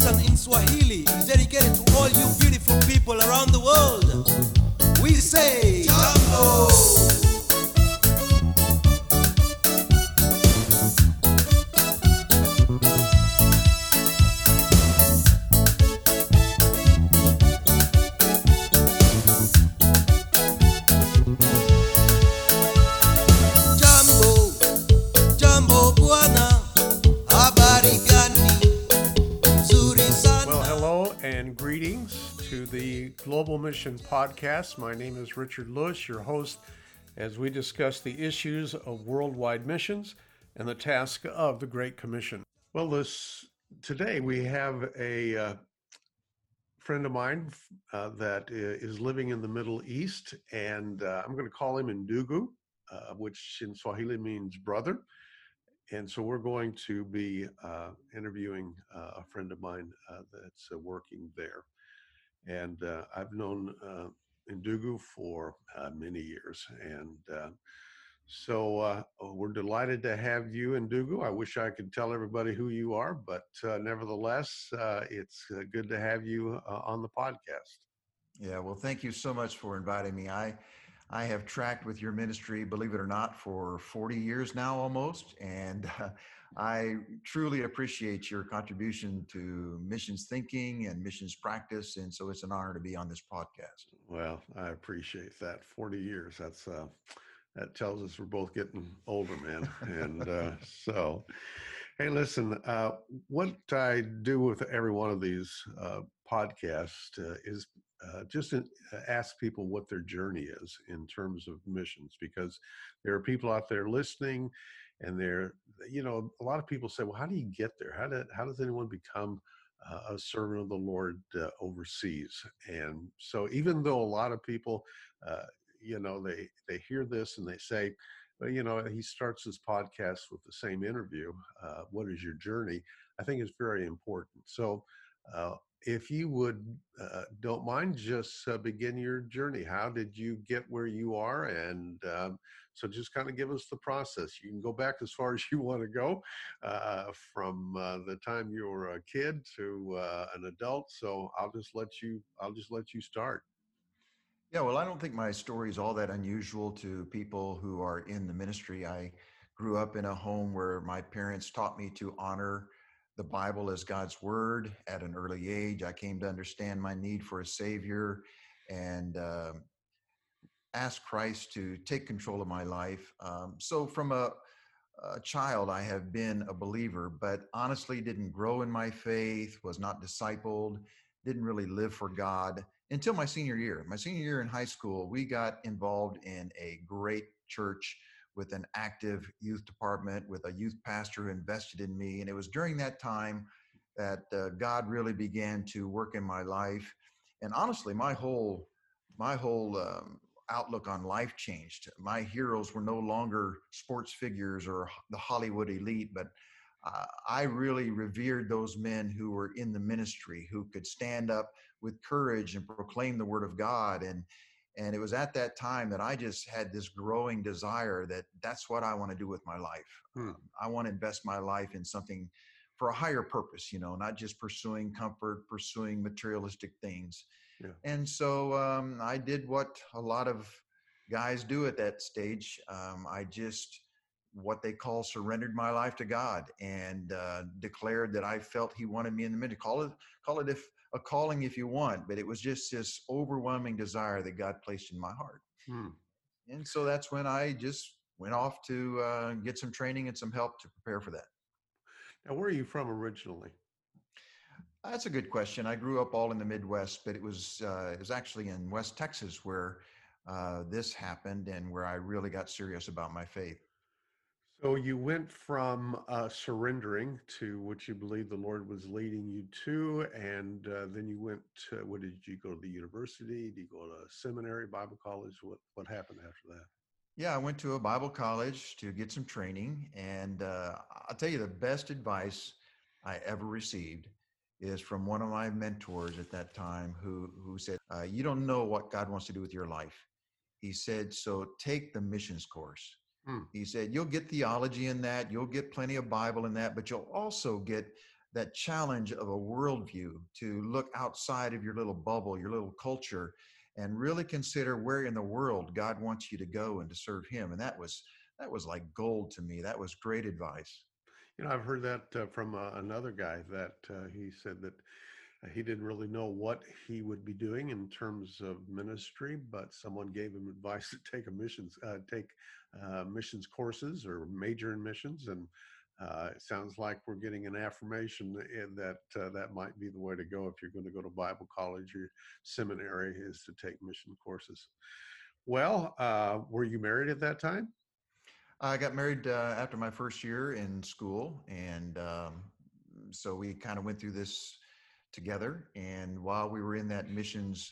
lesson in Swahili is dedicated to all you beautiful people around the world. We say, Jambo! Global Mission Podcast. My name is Richard Lewis, your host, as we discuss the issues of worldwide missions and the task of the Great Commission. Well, today we have a friend of mine that is living in the Middle East, and I'm going to call him Ndugu, which in Swahili means brother. And so we're going to be interviewing a friend of mine that's working there. And I've known Ndugu for many years. And so we're delighted to have you, Ndugu. I wish I could tell everybody who you are, but nevertheless, it's good to have you on the podcast. Yeah, well, thank you so much for inviting me. I have tracked with your ministry, believe it or not, for 40 years now almost. And I truly appreciate your contribution to missions thinking and missions practice. And so it's an honor to be on this podcast. Well, I appreciate that. 40 years. That's that tells us we're both getting older, man. And so, hey, listen, what I do with every one of these podcasts is just ask people what their journey is in terms of missions, because there are people out there listening, and they're, you know, a lot of people say, well, how do you get there? How does anyone become a servant of the Lord overseas? And so even though a lot of people, you know, they hear this and they say, well, you know, he starts his podcast with the same interview. What is your journey? I think it's very important. So, if you would, don't mind, just begin your journey. How did you get where you are? And so just kind of give us the process. You can go back as far as you want to go, from the time you were a kid to an adult. So I'll just let you start. Yeah, well, I don't think my story is all that unusual to people who are in the ministry. I grew up in a home where my parents taught me to honor the Bible as God's word at an early age. I came to understand my need for a savior and asked Christ to take control of my life. So from a child, I have been a believer, but honestly didn't grow in my faith, was not discipled, didn't really live for God until my senior year. My senior year in high school, we got involved in a great church with an active youth department, with a youth pastor who invested in me. And it was during that time that God really began to work in my life. And honestly, my whole outlook on life changed. My heroes were no longer sports figures or the Hollywood elite, but I really revered those men who were in the ministry, who could stand up with courage and proclaim the word of God. And it was at that time that I just had this growing desire that that's what I want to do with my life. I want to invest my life in something for a higher purpose, you know, not just pursuing comfort, pursuing materialistic things. Yeah. And so I did what a lot of guys do at that stage. I just, what they call, surrendered my life to God and declared that I felt he wanted me in the ministry. Call it if a calling if you want, but it was just this overwhelming desire that God placed in my heart. And so that's when I just went off to get some training and some help to prepare for that. Now, where are you from originally? That's a good question. I grew up all in the Midwest, but it was actually in West Texas where this happened and where I really got serious about my faith. So you went from surrendering to what you believed the Lord was leading you to, and then you went to, what did you go to the university? Did you go to a seminary, Bible college? What happened after that? Yeah, I went to a Bible college to get some training, and I'll tell you the best advice I ever received is from one of my mentors at that time who said, you don't know what God wants to do with your life. He said, so take the missions course. He said, you'll get theology in that, you'll get plenty of Bible in that, but you'll also get that challenge of a worldview to look outside of your little bubble, your little culture, and really consider where in the world God wants you to go and to serve him. And that was like gold to me. That was great advice. You know, I've heard that from another guy that he said that he didn't really know what he would be doing in terms of ministry, but someone gave him advice to take missions courses or major in missions. And it sounds like we're getting an affirmation that that might be the way to go if you're going to go to Bible college or seminary, is to take mission courses. Well, were you married at that time? I got married after my first year in school, and so we kind of went through this together. And while we were in that missions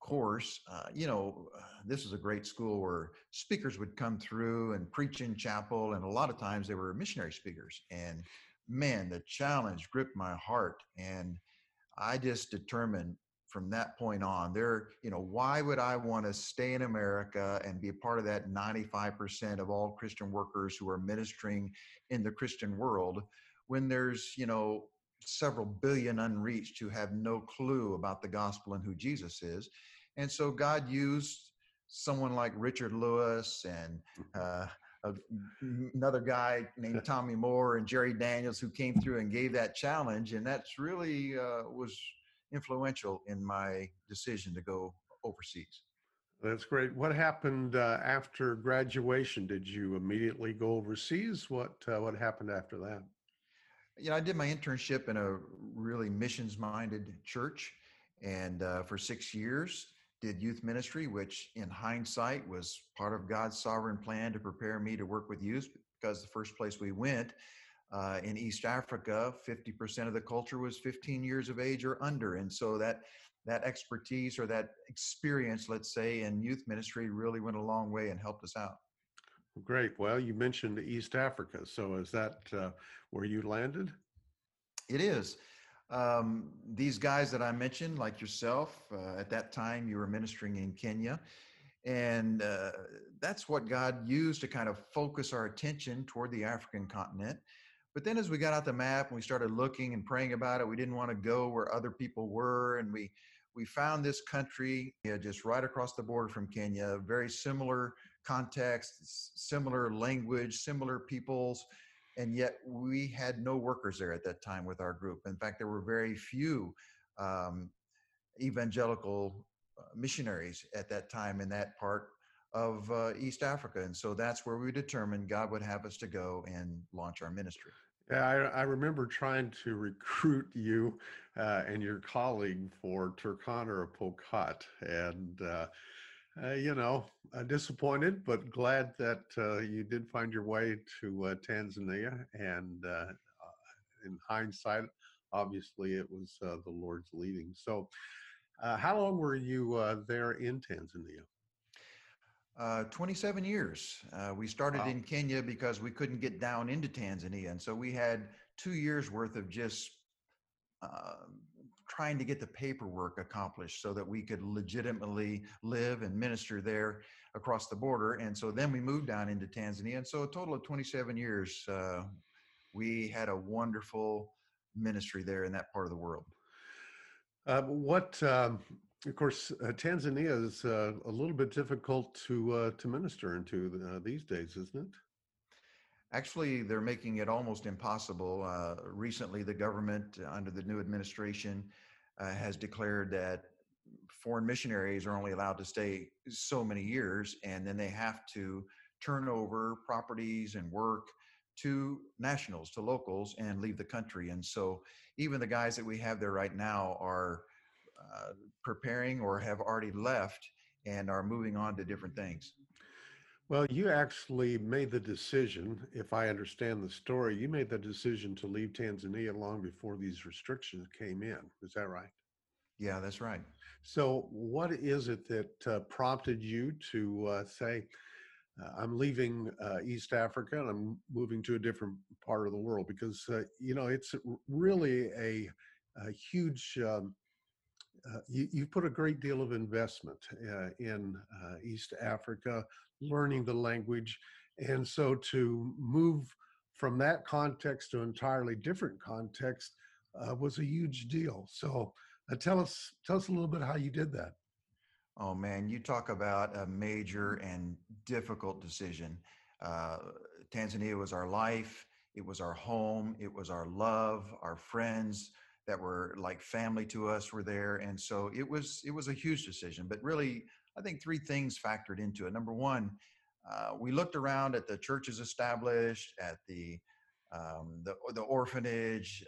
course, you know, this was a great school where speakers would come through and preach in chapel, and a lot of times they were missionary speakers. And man, the challenge gripped my heart, and I just determined from that point on, you know, why would I want to stay in America and be a part of that 95% of all Christian workers who are ministering in the Christian world when there's, you know, several billion unreached who have no clue about the gospel and who Jesus is? And so God used someone like Richard Lewis and another guy named Tommy Moore and Jerry Daniels who came through and gave that challenge. And that's really was influential in my decision to go overseas. That's great. What happened after graduation? Did you immediately go overseas? What happened after that? You know, I did my internship in a really missions-minded church, and for 6 years did youth ministry, which in hindsight was part of God's sovereign plan to prepare me to work with youth, because the first place we went in East Africa, 50% of the culture was 15 years of age or under. And so that expertise or that experience, let's say, in youth ministry really went a long way and helped us out. Great. Well, you mentioned East Africa. So is that where you landed? It is. These guys that I mentioned, like yourself, at that time you were ministering in Kenya. And that's what God used to kind of focus our attention toward the African continent. But then as we got out the map and we started looking and praying about it, we didn't want to go where other people were. And we found this country, you know, just right across the border from Kenya, very similar context, similar language, similar peoples. And yet we had no workers there at that time with our group. In fact, there were very few evangelical missionaries at that time in that part of East Africa. And so that's where we determined God would have us to go and launch our ministry. Yeah, I remember trying to recruit you and your colleague for Turkana or Pokot, and you know, disappointed, but glad that you did find your way to Tanzania. And in hindsight, obviously, it was the Lord's leading. So how long were you there in Tanzania? 27 years. We started in Kenya because we couldn't get down into Tanzania. And so we had 2 years worth of just trying to get the paperwork accomplished so that we could legitimately live and minister there across the border. And so then we moved down into Tanzania. And so a total of 27 years, we had a wonderful ministry there in that part of the world. Of course, Tanzania is a little bit difficult to minister into these days, isn't it? Actually, they're making it almost impossible. Recently, the government under the new administration has declared that foreign missionaries are only allowed to stay so many years, and then they have to turn over properties and work to nationals, to locals, and leave the country. And so even the guys that we have there right now are preparing or have already left and are moving on to different things. Well, you actually made the decision, if I understand the story, you made the decision to leave Tanzania long before these restrictions came in. Is that right? Yeah, that's right. So what is it that prompted you to say, I'm leaving East Africa and I'm moving to a different part of the world? Because, you know, it's really a huge, you put a great deal of investment in East Africa, learning the language. And so to move from that context to an entirely different context was a huge deal. So tell us a little bit how you did that. Oh man, you talk about a major and difficult decision. Tanzania was our life. It was our home. It was our love. Our friends that were like family to us were there. And so it was a huge decision, but really I think three things factored into it. Number one, we looked around at the churches established, at the orphanage,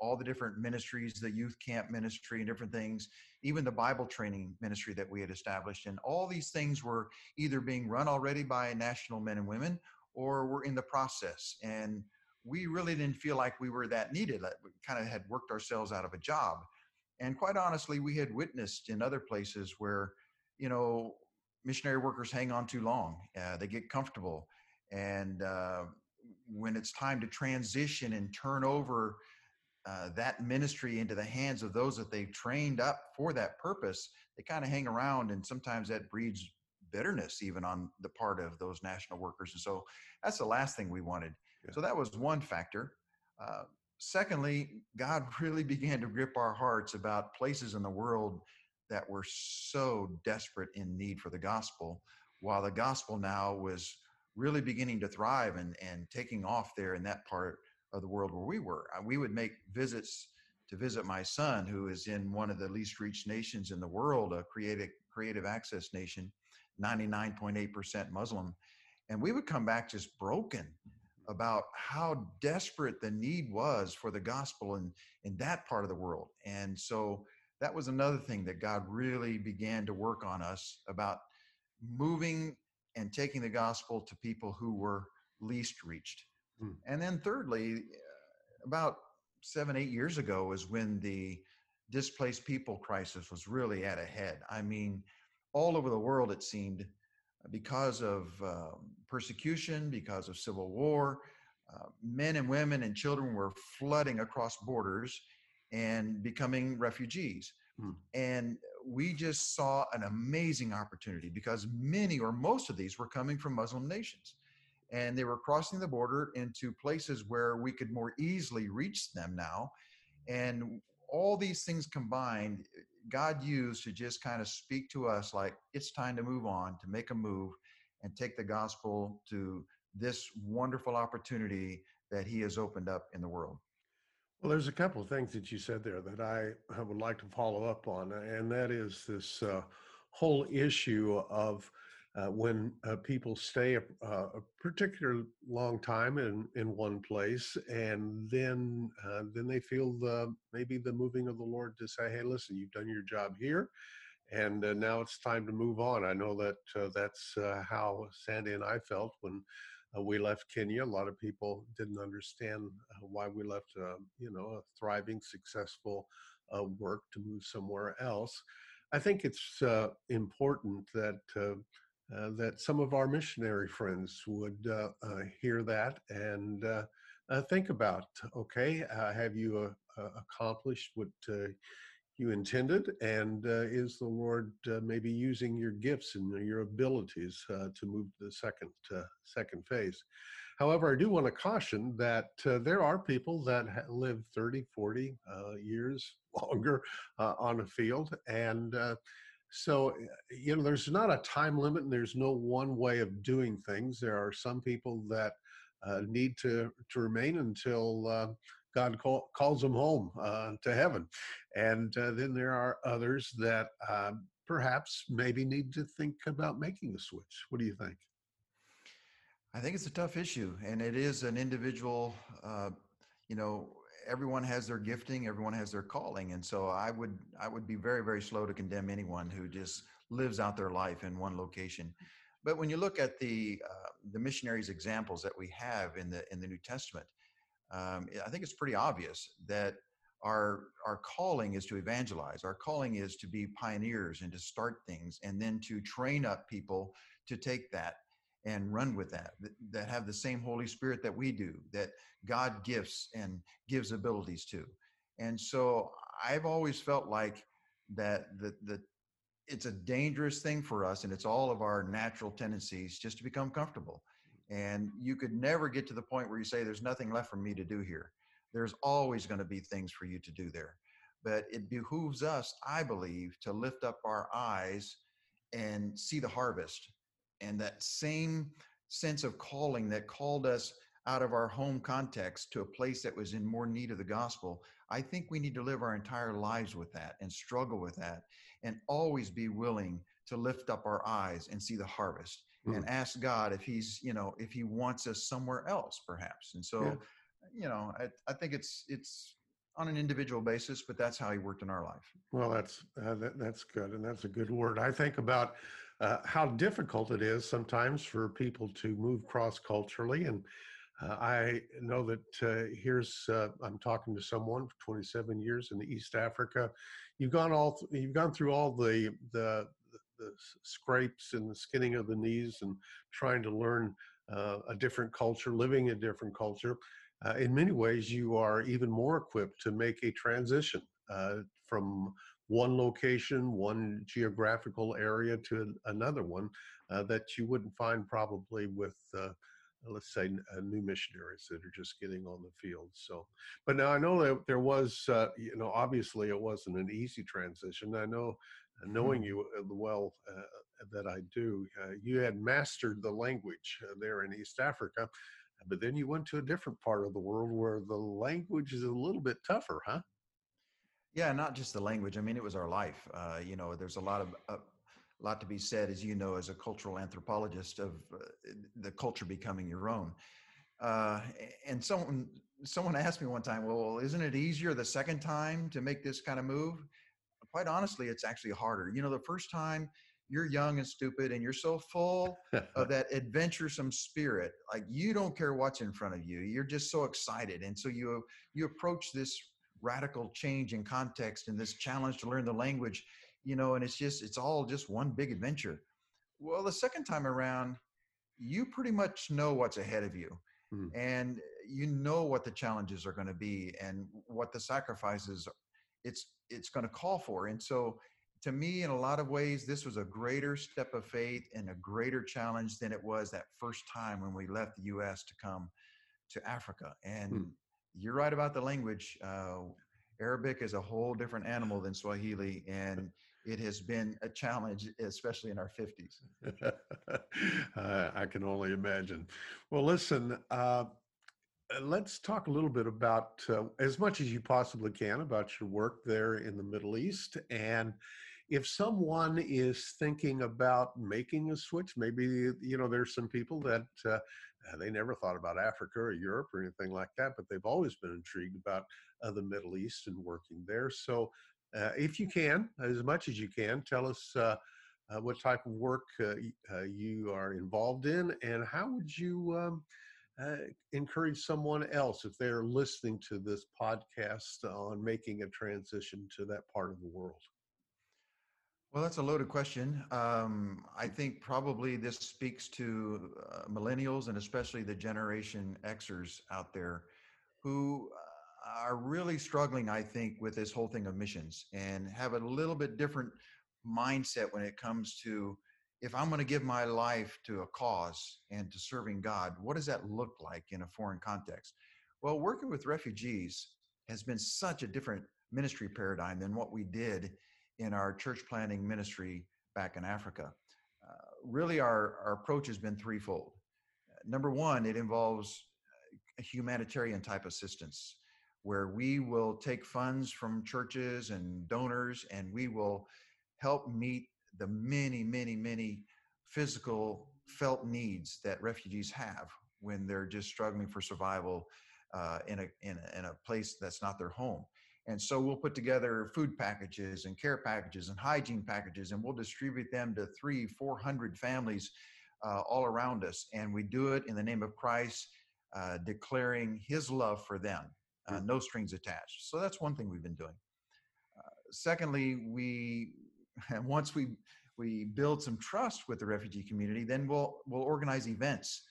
all the different ministries, the youth camp ministry and different things, even the Bible training ministry that we had established. And all these things were either being run already by national men and women or were in the process. And we really didn't feel like we were that needed. We kind of had worked ourselves out of a job. And quite honestly, we had witnessed in other places where, you know, missionary workers hang on too long. They get comfortable. And when it's time to transition and turn over that ministry into the hands of those that they've trained up for that purpose, they kind of hang around, and sometimes that breeds bitterness even on the part of those national workers. And so that's the last thing we wanted. Yeah. So that was one factor. Secondly, God really began to grip our hearts about places in the world that were so desperate in need for the gospel, while the gospel now was really beginning to thrive and taking off there in that part of the world where we were. We would make visits to visit my son, who is in one of the least reached nations in the world, a creative access nation, 99.8% Muslim. And we would come back just broken about how desperate the need was for the gospel in that part of the world. And so that was another thing that God really began to work on us about, moving and taking the gospel to people who were least reached. Mm. And then thirdly, about 7-8 years ago is when the displaced people crisis was really at a head. I mean, all over the world, it seemed, because of persecution, because of civil war, men and women and children were flooding across borders and becoming refugees. And we just saw an amazing opportunity, because many or most of these were coming from Muslim nations, and they were crossing the border into places where we could more easily reach them now. And all these things combined, God used to just kind of speak to us like, it's time to move on, to make a move and take the gospel to this wonderful opportunity that He has opened up in the world. Well, there's a couple of things that you said there that I would like to follow up on, and that is this whole issue of when people stay a particular long time in one place, and then they feel maybe the moving of the Lord to say, hey, listen, you've done your job here, and now it's time to move on. I know that that's how Sandy and I felt when we left Kenya. A lot of people didn't understand why we left, a thriving, successful work to move somewhere else. I think it's important that that some of our missionary friends would hear that and think about, okay, have you accomplished what you intended, and is the Lord maybe using your gifts and your abilities to move to the second phase? However, I do want to caution that there are people that live 30, 40 years longer on a field, and so, you know, there's not a time limit, and there's no one way of doing things. There are some people that need to remain until God calls them home to heaven. And then there are others that perhaps maybe need to think about making a switch. What do you think? I think it's a tough issue, and it is an individual, everyone has their gifting, everyone has their calling. And so I would be very, very slow to condemn anyone who just lives out their life in one location. But when you look at the missionaries examples that we have in the New Testament, I think it's pretty obvious that our calling is to evangelize. Our calling is to be pioneers and to start things, and then to train up people to take that and run with that have the same Holy Spirit that we do, that God gifts and gives abilities to. And so I've always felt like that it's a dangerous thing for us, and it's all of our natural tendencies just to become comfortable. And you could never get to the point where you say, there's nothing left for me to do here. There's always going to be things for you to do there. But it behooves us, I believe, to lift up our eyes and see the harvest. And that same sense of calling that called us out of our home context to a place that was in more need of the gospel, I think we need to live our entire lives with that and struggle with that and always be willing to lift up our eyes and see the harvest and ask God if he's, you know, if he wants us somewhere else perhaps. And so, you know, I think it's on an individual basis, but that's how he worked in our life. Well, that's good. And that's a good word. I think about how difficult it is sometimes for people to move cross-culturally. And I know that I'm talking to someone for 27 years in East Africa. You've gone through all the scrapes and the skinning of the knees and trying to learn a different culture, living a different culture. In many ways, you are even more equipped to make a transition from one location, one geographical area to another one that you wouldn't find probably with, let's say, new missionaries that are just getting on the field. So, but now I know that there was, you know, obviously it wasn't an easy transition. I know, knowing you well that I do, you had mastered the language there in East Africa, but then you went to a different part of the world where the language is a little bit tougher, huh? Yeah, not just the language. I mean, it was our life. You know, there's a lot to be said, as you know, as a cultural anthropologist, of the culture becoming your own. And someone asked me one time, well, isn't it easier the second time to make this kind of move? Quite honestly, it's actually harder. You know, the first time, you're young and stupid, and you're so full of that adventuresome spirit. Like, you don't care what's in front of you. You're just so excited. And so you approach this radical change in context and this challenge to learn the language, you know, and it's all just one big adventure. Well, the second time around, you pretty much know what's ahead of you. And you know what the challenges are going to be and what the sacrifices it's going to call for. And so, to me, in a lot of ways, this was a greater step of faith and a greater challenge than it was that first time when we left the U.S. to come to Africa. And you're right about the language. Arabic is a whole different animal than Swahili, and it has been a challenge, especially in our 50s. I can only imagine. Well, listen, let's talk a little bit about, as much as you possibly can, about your work there in the Middle East. And if someone is thinking about making a switch, maybe, you know, there's some people that they never thought about Africa or Europe or anything like that, but they've always been intrigued about the Middle East and working there. So if you can, as much as you can, tell us what type of work you are involved in, and how would you encourage someone else, if they're listening to this podcast, on making a transition to that part of the world? Well, that's a loaded question. I think probably this speaks to millennials and especially the Generation Xers out there who are really struggling, I think, with this whole thing of missions and have a little bit different mindset when it comes to, if I'm going to give my life to a cause and to serving God, what does that look like in a foreign context? Well, working with refugees has been such a different ministry paradigm than what we did in our church planting ministry back in Africa. Really, our approach has been threefold. Number one, it involves a humanitarian type assistance, where we will take funds from churches and donors, and we will help meet the many, many, many physical felt needs that refugees have when they're just struggling for survival in a place that's not their home. And so we'll put together food packages and care packages and hygiene packages, and we'll distribute them to 300-400 families all around us. And we do it in the name of Christ, declaring his love for them, no strings attached. So that's one thing we've been doing. Secondly, once we build some trust with the refugee community, then we'll organize events.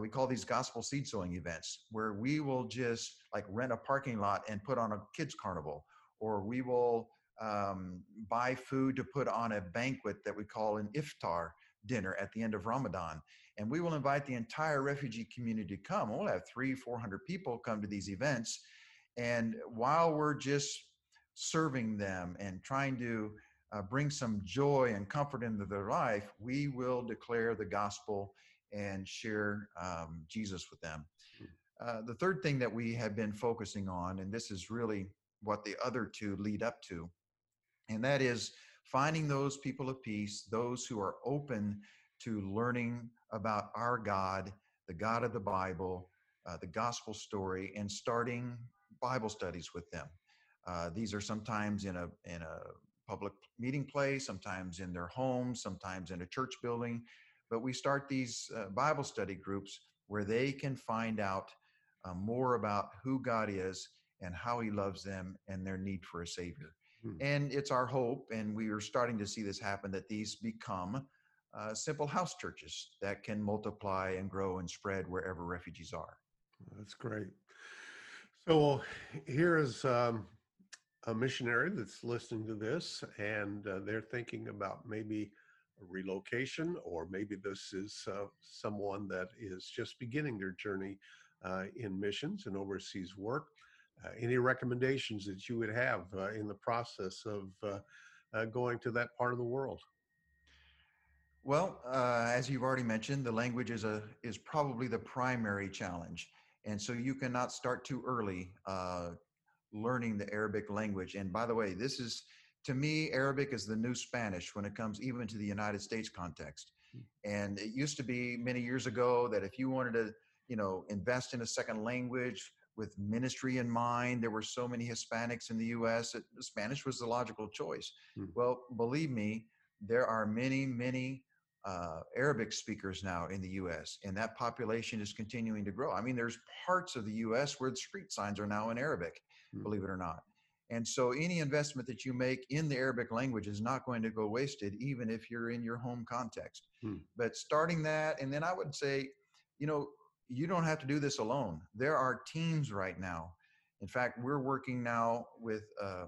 We call these gospel seed sowing events, where we will just like rent a parking lot and put on a kids carnival, or we will buy food to put on a banquet that we call an iftar dinner at the end of Ramadan. And we will invite the entire refugee community to come. We'll have 300-400 people come to these events. And while we're just serving them and trying to bring some joy and comfort into their life, we will declare the gospel and share Jesus with them. The third thing that we have been focusing on, and this is really what the other two lead up to, and that is finding those people of peace, those who are open to learning about our God, the God of the Bible, the gospel story, and starting Bible studies with them. These are sometimes in a public meeting place, sometimes in their homes, sometimes in a church building. But we start these Bible study groups where they can find out more about who God is and how he loves them and their need for a Savior. And it's our hope, and we are starting to see this happen, that these become simple house churches that can multiply and grow and spread wherever refugees are. That's great. So here is a missionary that's listening to this, and they're thinking about maybe a relocation, or maybe this is someone that is just beginning their journey in missions and overseas work. Any recommendations that you would have in the process of going to that part of the world? Well, as you've already mentioned, the language is probably the primary challenge. And so you cannot start too early learning the Arabic language. And by the way, this is, to me, Arabic is the new Spanish when it comes even to the United States context. And it used to be many years ago that if you wanted to, invest in a second language with ministry in mind, there were so many Hispanics in the U.S. that Spanish was the logical choice. Well, believe me, there are many, many Arabic speakers now in the U.S., and that population is continuing to grow. I mean, there's parts of the U.S. where the street signs are now in Arabic, believe it or not. And so any investment that you make in the Arabic language is not going to go wasted, even if you're in your home context. But starting that, and then I would say, you don't have to do this alone. There are teams right now. In fact, we're working now with a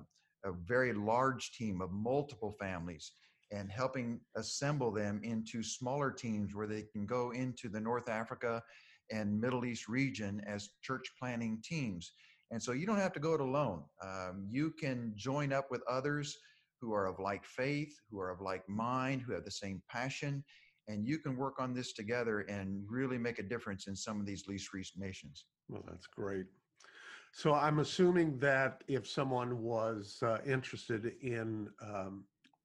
very large team of multiple families and helping assemble them into smaller teams where they can go into the North Africa and Middle East region as church planting teams. And so you don't have to go it alone. You can join up with others who are of like faith, who are of like mind, who have the same passion, and you can work on this together and really make a difference in some of these least reached nations. Well, that's great. So I'm assuming that if someone was interested in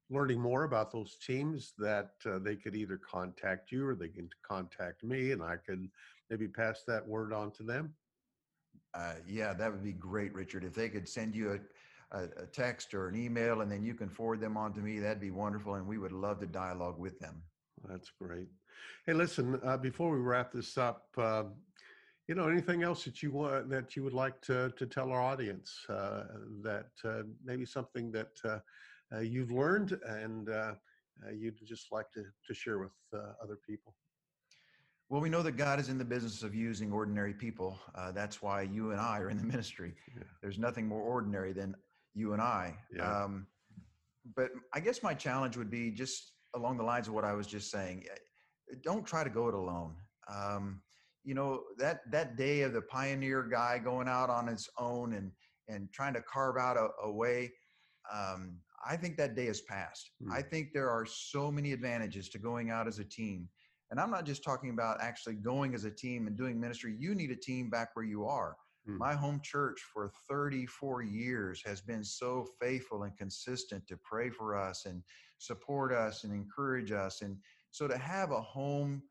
learning more about those teams, that they could either contact you or they can contact me, and I could maybe pass that word on to them. Yeah, that would be great, Richard. If they could send you a text or an email, and then you can forward them on to me, that'd be wonderful. And we would love to dialogue with them. That's great. Hey, listen, before we wrap this up, anything else that you would like to tell our audience that maybe something that you've learned and you'd just like to share with other people? Well, we know that God is in the business of using ordinary people. That's why you and I are in the ministry. Yeah. There's nothing more ordinary than you and I. Yeah. But I guess my challenge would be just along the lines of what I was just saying. Don't try to go it alone. That day of the pioneer guy going out on his own and trying to carve out a way, I think that day has passed. I think there are so many advantages to going out as a team. And I'm not just talking about actually going as a team and doing ministry. You need a team back where you are. My home church for 34 years has been so faithful and consistent to pray for us and support us and encourage us. And so to have a home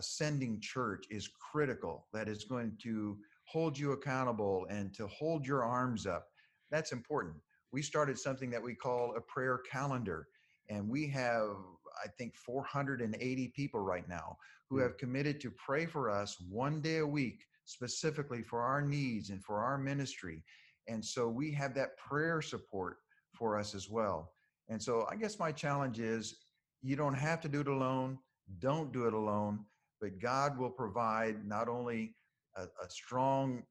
sending church is critical. That is going to hold you accountable and to hold your arms up. That's important. We started something that we call a prayer calendar. And we have, I think, 480 people right now who have committed to pray for us one day a week, specifically for our needs and for our ministry. And so we have that prayer support for us as well. And so I guess my challenge is, you don't have to do it alone. Don't do it alone. But God will provide not only a strong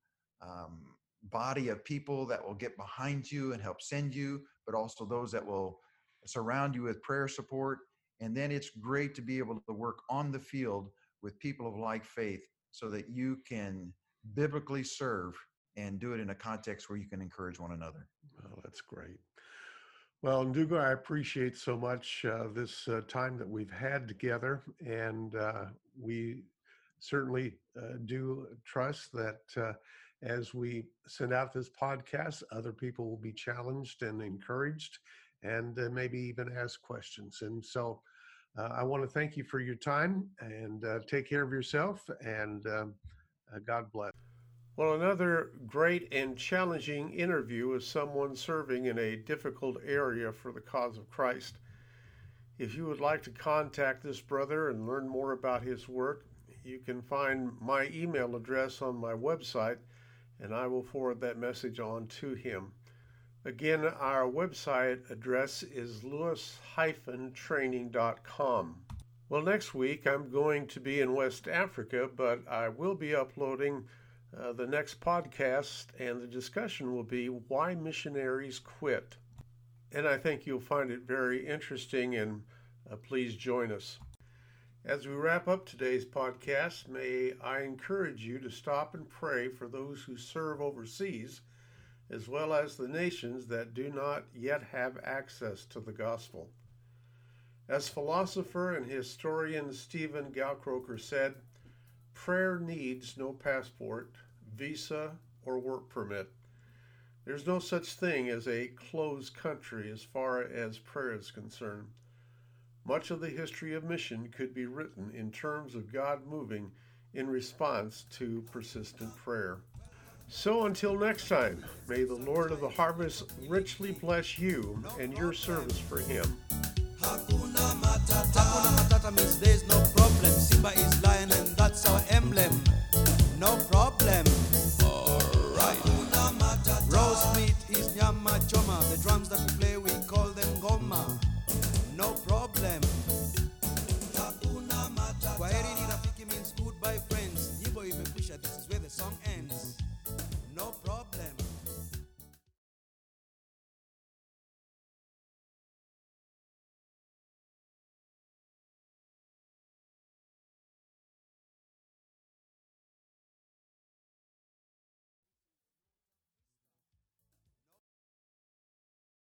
body of people that will get behind you and help send you, but also those that will surround you with prayer support. And then it's great to be able to work on the field with people of like faith so that you can biblically serve and do it in a context where you can encourage one another. Oh, that's great. Well, Ndugu, I appreciate so much this time that we've had together, and we certainly do trust that as we send out this podcast, other people will be challenged and encouraged, and maybe even ask questions. And so I want to thank you for your time, and take care of yourself, and God bless. Well, another great and challenging interview is someone serving in a difficult area for the cause of Christ. If you would like to contact this brother and learn more about his work, you can find my email address on my website, and I will forward that message on to him. Again, our website address is lewis-training.com. Well, next week I'm going to be in West Africa, but I will be uploading the next podcast, and the discussion will be Why Missionaries Quit. And I think you'll find it very interesting, and please join us. As we wrap up today's podcast, may I encourage you to stop and pray for those who serve overseas, as well as the nations that do not yet have access to the gospel. As philosopher and historian Stephen Gaukroker said, prayer needs no passport, visa, or work permit. There's no such thing as a closed country as far as prayer is concerned. Much of the history of mission could be written in terms of God moving in response to persistent prayer. So until next time, may the Lord of the harvest richly bless you and your service for Him. Hakuna Matata. Hakuna Matata means there's no problem. Simba is lion and that's our emblem. No problem. All right. Hakuna Matata. Roast meat is nyama choma. The drums that we play.